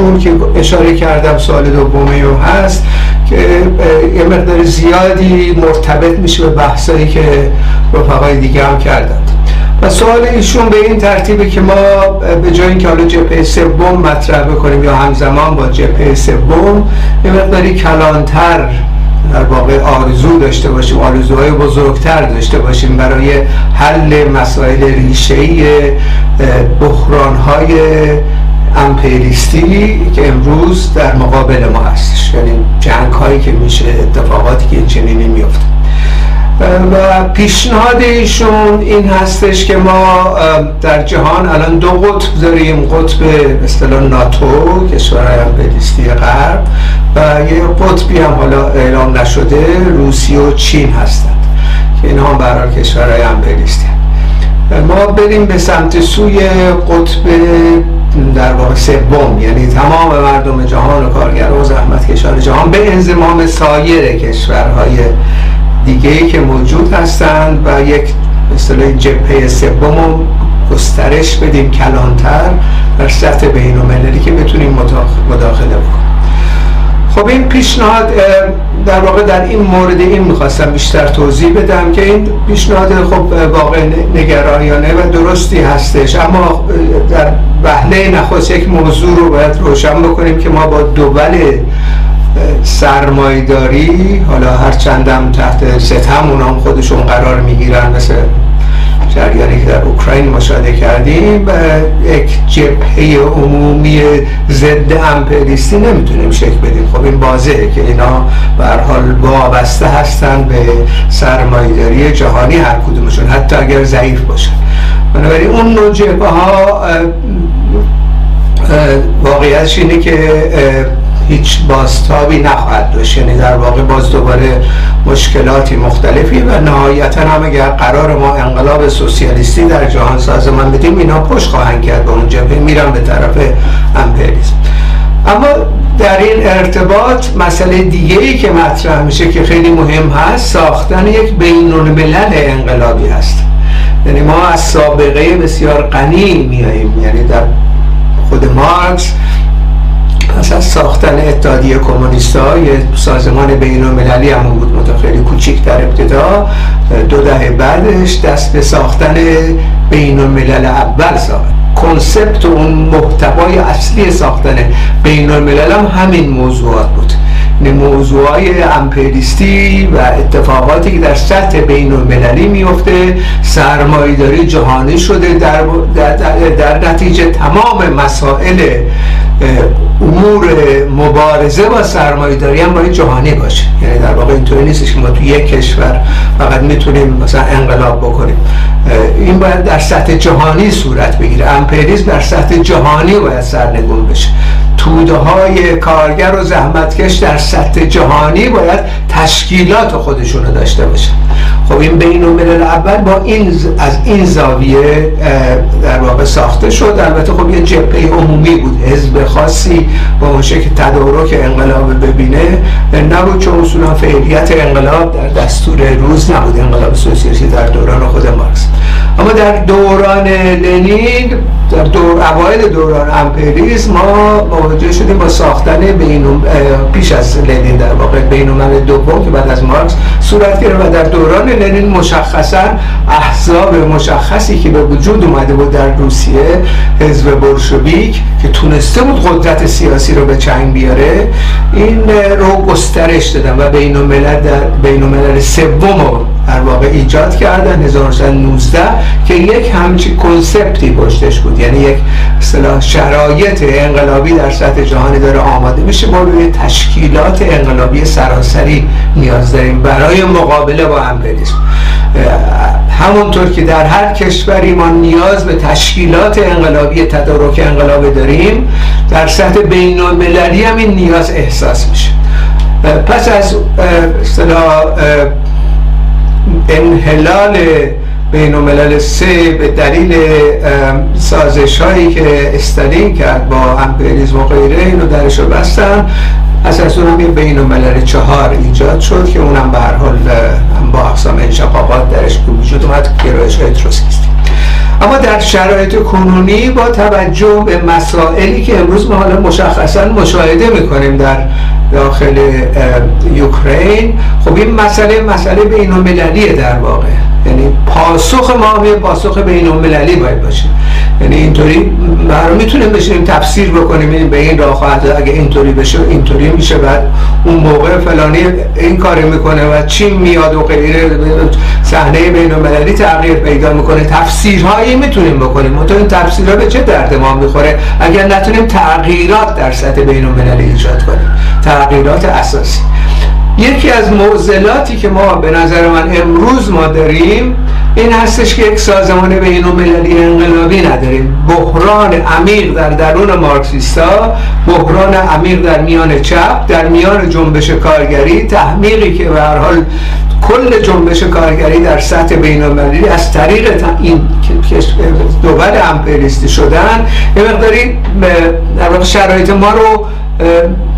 ایشون که اشاره کردم سوال دومه رو هست که یه مقدار زیادی مرتبط میشه به بحثایی که رفقای دیگه هم کردن. و سوال ایشون به این ترتیبه که ما به جای اینکه حالا جبهه سوم مطرح بکنیم یا همزمان با جبهه سوم یه مقداری کلانتر در واقع آرزو داشته باشیم، آرزوهای بزرگتر داشته باشیم برای حل مسائل ریشه‌ای بحران‌های امپریستی که امروز در مقابل ما هستش، یعنی جنگ‌هایی که میشه، اتفاقاتی که چنینی میفته. و پیشنهاد ایشون این هستش که ما در جهان الان دو قطب داریم، قطب به اصطلاح ناتو، کشورهای امپریالیستی غرب، و یه قطبی هم حالا اعلام نشده روسیه و چین هستند که اینها هم برای کشورهای امپریالیستی. ما بریم به سمت سوی قطب در واقع سوم، یعنی تمام مردم جهان و کارگران و زحمتکشان جهان به انضمام سایر کشورهای دیگه‌ای که موجود هستند و یک مثلا جبهه سوم رو گسترش بدیم کلانتر در سطح بین‌المللی که بتونیم مداخله بکنیم. خب این پیشنهاد در واقع در این مورد این میخواستم بیشتر توضیح بدم که این پیشنهاد خب واقع نگرانیانه و درستی هستش، اما در وهله نخست یک موضوع رو باید روشن بکنیم که ما با دوبله سرمایه‌داری، حالا هر چندم تحت ستم اونا هم خودشون قرار میگیرن، مثل جریانی که در اوکراین مشاهده کردیم، و یک جبهه عمومی ضد امپریالیستی نمیتونیم شکل بدیم. خب این واضحه که اینا به هر حال وابسته هستن به سرمایه‌داری جهانی هر کدومشون، حتی اگر ضعیف باشن. بنابراین اون نوع جبهه‌ها واقعیتش اینه که هیچ بازتابی نخواهد داشت، یعنی در واقع باز دوباره مشکلاتی مختلفی و نهایتا هم اگر قرار ما انقلاب سوسیالیستی در جهان سازمان بدیم اینا پشت خواهند کرد به اون جبهه، میرن به طرف امپریالیسم. اما در این ارتباط مسئله دیگه‌ای که مطرح میشه که خیلی مهم هست، ساختن یک بین‌الملل انقلابی هست. یعنی ما از سابقه بسیار غنی میاییم، یعنی در خود مارکس پس از ساختن اتحادیه کمونیست‌ها یه سازمان بین‌المللی هم بود، خیلی کوچیک در ابتدا، دو دهه بعدش دست به ساختن بین‌الملل اول زد. کنسپت و اون محتوای اصلی ساختن بین‌الملل هم همین موضوعات بود، موضوعهای امپریالیستی و اتفاقاتی که در سطح بین‌المللی میفته، سرمایه‌داری جهانی شده، در نتیجه تمام مسائل امور مبارزه با سرمایه‌داری هم باید جهانی باشه. یعنی در واقع اینطوری نیستش که ما تو یک کشور فقط میتونیم مثلا انقلاب بکنیم، این باید در سطح جهانی صورت بگیره. امپریالیسم در سطح جهانی باید سرنگون بشه، توده های کارگر و زحمتکش در سطح جهانی باید تشکیلات خودشون رو داشته باشن. خب این بین‌الملل اول با این از این زاویه در واقع ساخته شد. البته خب یه جبهه عمومی بود، حزب خاصی با اون شکل تدارک انقلاب ببینه نبود، چون اصولا فعالیت انقلاب در دستور روز نبود، انقلاب سوسیالیستی در دوران خود مارکس. اما در دوران لنین، در اوایل دوران امپریالیسم، ما مواجه شدیم با ساختن پیش از لنین در واقع بین‌الملل دوم که بعد از مارکس صورت گرفت، و در دوران لنین مشخصا احزاب مشخصی که به وجود اومده بود در روسیه، حزب بولشویک که تونسته بود قدرت سیاسی رو به چنگ بیاره، این رو گسترش دادن و بین‌الملل سوم رو در واقع ایجاد کردن 1919 که یک همچین کنسپتی پشتش بود، یعنی یک اصطلاح شرایط انقلابی در سطح جهانی داره آماده میشه، ما به تشکیلات انقلابی سراسری نیاز داریم برای مقابله با امپریالیسم. همونطور که در هر کشوری ما نیاز به تشکیلات انقلابی تدارک انقلابی داریم، در سطح بین‌المللی هم این نیاز احساس میشه. پس از اصطلاح انحلال بین‌الملل سه به دلیل سازش هایی که استالین کرد با امپریالیسم و غیره، اینو درشو بستن، از اونم یه بین‌الملل چهار ایجاد شد که اونم به هر حال با اقسام انشقاقات درش به وجود اومد، گرایش های تروسکیستی. اما در شرایط کنونی با توجه به مسائلی که امروز ما حالا مشخصا مشاهده میکنیم در داخل اوکراین، خب این مسئله بین‌المللیه در واقع، یعنی پاسخ ما به پاسخ بین‌المللی باید باشه. یعنی اینطوری ما میتونیم بشینیم تفسیر بکنیم، یعنی به این راه خواهد اگه اینطوری بشه اینطوری میشه، بعد اون موقع فلانی این کار میکنه و چین میاد و غیره، صحنه بین‌المللی تغییر پیدا میکنه. تفسیرهایی میتونیم بکنیم، منتها این تفسیرها به چه درد ما میخوره اگر نتونیم تغییرات در سطح بین‌المللی ایجاد کنیم، تغییرات اساسی. یکی از معضلاتی که ما به نظر من امروز ما داریم این هستش که یک سازمان بین‌المللی انقلابی نداریم. بحران عمیق در درون مارکسیستا، بحران عمیق در میان چپ، در میان جنبش کارگری، تحمیقی که به هر حال کل جنبش کارگری در سطح بین‌المللی از طریق این دول امپریالیستی شدن یه مقداری شرایط ما رو،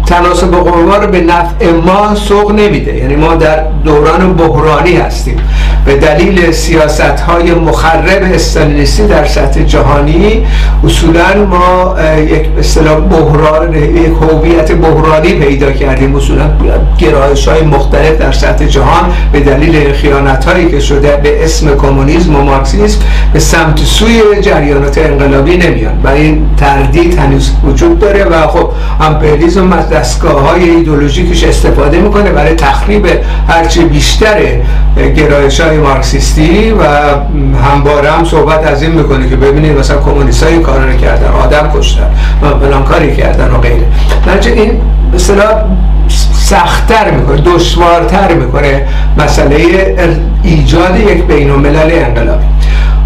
تناسب قوا ما رو به نفع ما سوق نمیده. یعنی ما در دوران بحرانی هستیم به دلیل سیاست‌های مخرب استالینیستی در سطح جهانی. اصولاً ما یک اصطلاح بحران، یک هویت بحرانی پیدا کردیم. اصولاً گرایش‌های مختلف در سطح جهان به دلیل خیانت‌هایی که شده به اسم کمونیسم و مارکسیسم به سمت سوی جریانات انقلابی نمیان. برای این تردید هنوز وجود داره و خب امپریالیسم از دستگاه‌های ایدئولوژیکش استفاده می‌کنه برای تخریب هرچی بیشتر گرایش‌های مارکسیستی و همواره هم صحبت از این میکنه که ببینید مثلا کمونیست‌ها این کارا رو کردن، آدم کشتن، فلان کاری کردن و غیره. بنابراین این به اصطلاح سخت‌تر میکنه، دشوارتر میکنه مسئله ایجاد یک بین‌الملل انقلابی.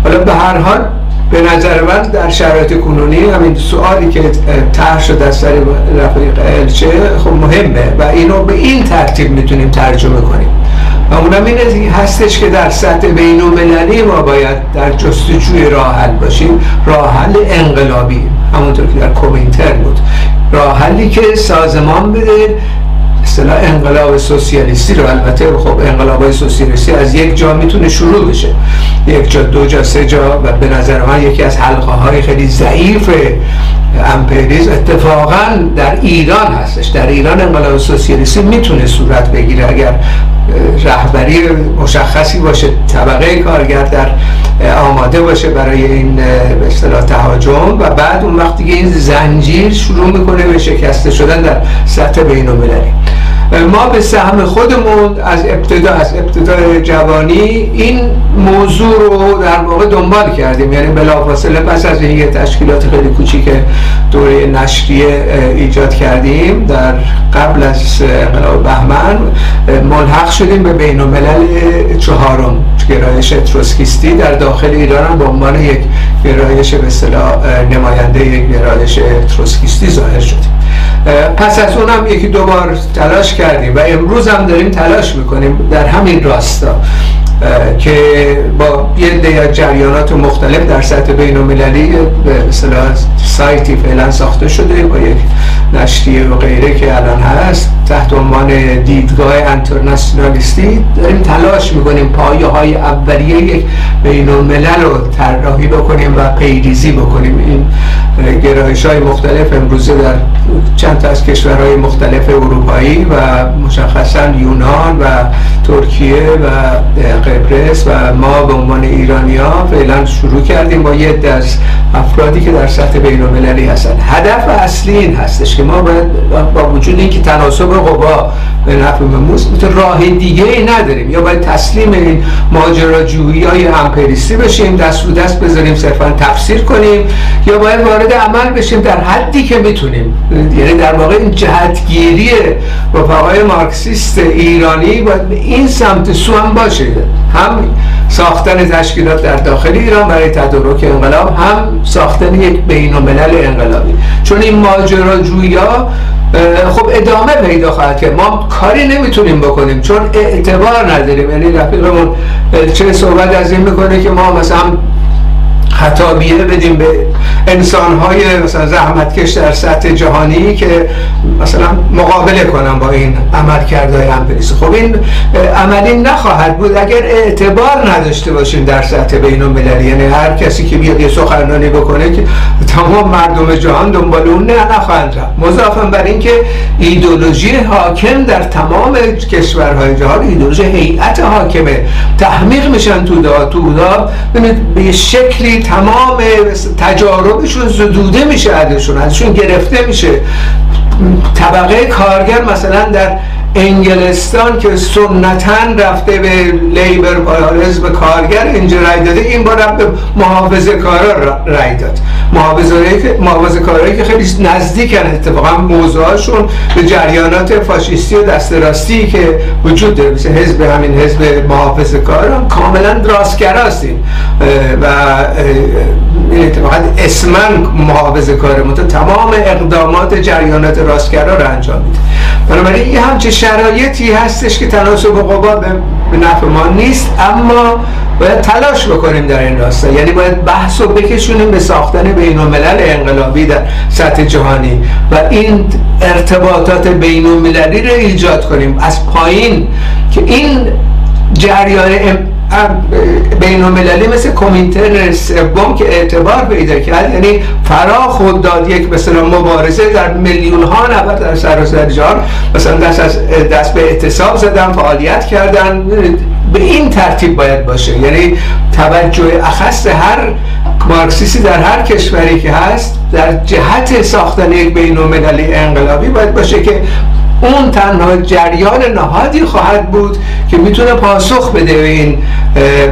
حالا به هر حال به نظر من در شرایط کنونی همین سوالی که طرح شد از سر رفیق الچه خب مهمه و اینو به این ترتیب میتونیم ترجمه کنیم. و اونم این هستش که در سطح بین‌المللی ما باید در جستجوی راه حل باشیم، راه حل انقلابی، همونطور که در کومینترن بود، راه حلی که سازمان بده اصطلاح انقلاب سوسیالیستی رو. البته خب انقلاب‌های سوسیالیستی از یک جا میتونه شروع بشه، یک جا، دو جا، سه جا، و به نظر من یکی از حلقه‌های خیلی ضعیف امپریالیسم اتفاقاً در ایران هستش. در ایران انقلاب سوسیالیستی میتونه صورت بگیره اگر رهبری مشخصی باشه، طبقه کارگر در آماده باشه برای این به اصطلاح تهاجم، و بعد اون وقتی که این زنجیر شروع میکنه به شکسته شدن در سطح بین‌المللی. ما به سهم خودمون از ابتدای جوانی این موضوع رو در واقع دنبال کردیم. یعنی بلافاصله پس از این تشکیلات خیلی کوچیک دوره نشریه ایجاد کردیم در قبل از انقلاب بهمن، ملحق شدیم به بین‌الملل چهارم، گرایش تروسکیستی در داخل ایران به عنوان یک گرایش به اصطلاح نماینده یک گرایش تروسکیستی ظاهر شدیم. پس از اون هم یکی دو بار تلاش کردیم و امروز هم داریم تلاش میکنیم در همین راستا که با یه دیگر جریانات مختلف در سطح بین‌المللی به اصطلاح سایتی فعلا ساخته شده با یک نشریه و غیره که الان هست تحت عنوان دیدگاه انترنشنالیستی داریم تلاش میکنیم پایه‌های اولیه یک بین‌الملل رو طراحی بکنیم و پیریزی بکنیم. این گرایش‌های مختلف امروزه در چند تا از کشورهای مختلف اروپایی و مشخصاً یونان و ترکیه و قبرس و ما به عنوان ایرانی‌ها فعلا شروع کردیم با یه عده از افرادی که در سطح بین‌المللی هستن. هدف اصلی این هستش که ما با وجود اینکه تناسب قوا به نفع ماست، راه دیگه‌ای نداریم، یا باید تسلیم این ماجراجویی‌های امپریالیستی بشیم، دست رو دست بذاریم، صرفاً تفسیر کنیم، یا باید وارد عمل بشیم در حدی که میتونیم. یعنی در واقع این جهتگیری رفقای مارکسیست ایرانی باید به این سمت سو هم باشه، هم ساختن تشکیلات در داخل ایران برای تدارک انقلاب، هم ساختن یک بین‌الملل انقلابی. چون این ماجراجویی‌ها خب ادامه پیدا خواهد کرد، ما کاری نمیتونیم بکنیم چون اعتبار نداریم. یعنی رفیقمون چه صحبت از این میکنه که ما مثلا خطابیه بدیم به انسان‌های مثلا زحمتکش در سطح جهانی که مثلا مقابله کنن با این عملکردهای امپلیسی. خب این عملی نخواهد بود اگر اعتبار نداشته باشیم در سطح بین‌المللی، یعنی هر کسی که بیاد یه سخنرانی بکنه که تمام مردم جهان دنبال اون نخواهند رفت. مضافاً بر اینکه ایدئولوژی حاکم در تمام کشورهای جهان، ایدئولوژی هیئت حاکمه، تحمیق میشن تو دا به شکلی تمام تجاربشون زدوده میشه، ازشون گرفته میشه. طبقه کارگر مثلا در انگلستان که سنتاً رفته به لیبر به کارگر اینجا رای داده، این بار به محافظه کارا رای داد، محافظه کارایی که خیلی نزدیکن اتفاقا موضوعشون به جریانات فاشیستی و دست راستی که وجود داره، مثل حزب همین حزب محافظه کارا کاملا راستگراستیم و اتفاقا اسما محافظه کار متو تمام اقدامات جریانات راستگرا را انجام میده. بنابراین این همچه شرایطی هستش که تناسب قوا به نفع ما نیست، اما باید تلاش بکنیم در این راستا، یعنی باید بحث رو بکشونیم به ساختن بین‌الملل انقلابی در سطح جهانی و این ارتباطات بین‌المللی رو ایجاد کنیم از پایین، که این جریان بین‌المللی مثل کمیته سوم که اعتبار پیدا کرد، یعنی فرا خود داد یک مثلا مبارزه در میلیون ها نفر در سراسر جهان مثلا دست به اعتصاب زدن، فعالیت کردن. به این ترتیب باید باشه، یعنی توجه اخص هر مارکسیستی در هر کشوری که هست در جهت ساختن یک بین‌المللی انقلابی باید باشه که اون تنها جریان نهادی خواهد بود که میتونه پاسخ بده به این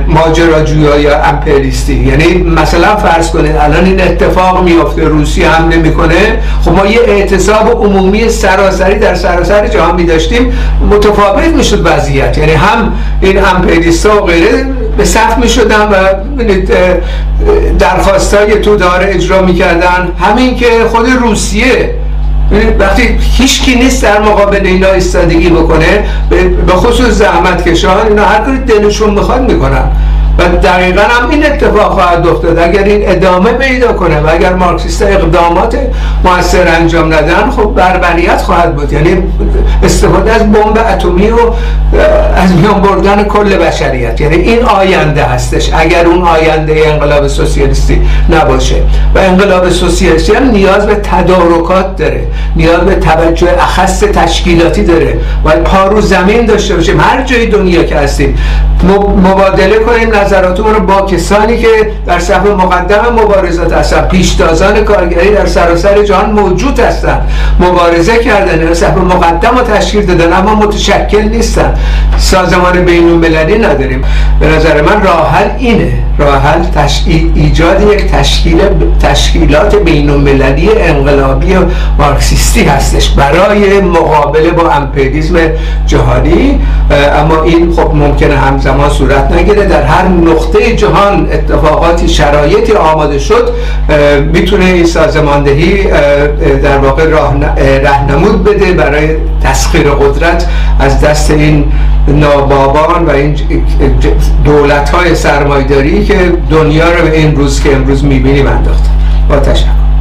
ماجراجویی امپریالیستی. یعنی مثلا فرض کنید الان این اتفاق میفته، روسیه حمله میکنه، خب ما یه اعتصاب عمومی سراسری در سراسر جهان میداشتیم، متفاوت میشد وضعیت، یعنی هم این امپریالیستا و غیره به صف میشدن و درخواستای تو داره اجرا میکردن، همین که خود روسیه وقتی هیچکی نیست در مقابل اینا ایستادگی بکنه، به خصوص زحمتکشان، اینا هر کاری دلشون میخواد میکنن و دقیقا هم این اتفاق خواهد افتاد اگر این ادامه پیدا کنه و اگر مارکسیست‌ها اقدامات مؤثر انجام ندن، خب بربریت خواهد بود، یعنی استفاده از بمب اتمی و از میان بردن کل بشریت. یعنی این آینده هستش اگر اون آینده انقلاب سوسیالیستی نباشه، و انقلاب سوسیالیستی هم نیاز به تدارکات داره، نیاز به توجه اخص تشکیلاتی داره و پا رو زمین داشته باشیم هر جای دنیا که هستیم، مبادله کنیم نظراتمون رو با کسانی که در صف مقدم مبارزات هستن، پیشتازان کارگری در سراسر جهان موجود هستن، مبارزه کردن، در صف مقدم رو تشکیل دادن، اما متشکل نیستن، سازمان بین‌المللی نداریم. به نظر من راه حل اینه، راه حل ایجاد یک تشکیلات بین‌المللی انقلابی و مارکسیستی هستش برای مقابله با امپریالیسم جهانی، اما این خب ممکنه همزمان صورت نگیره. در هر نقطه جهان اتفاقاتی، شرایطی آماده شد، میتونه این سازماندهی در واقع راهنمود بده برای تسخیر قدرت از دست این نابابان و این دولت‌های سرمایه‌داری که دنیا رو به این روز که امروز می‌بینیم انداخت. با تشکر.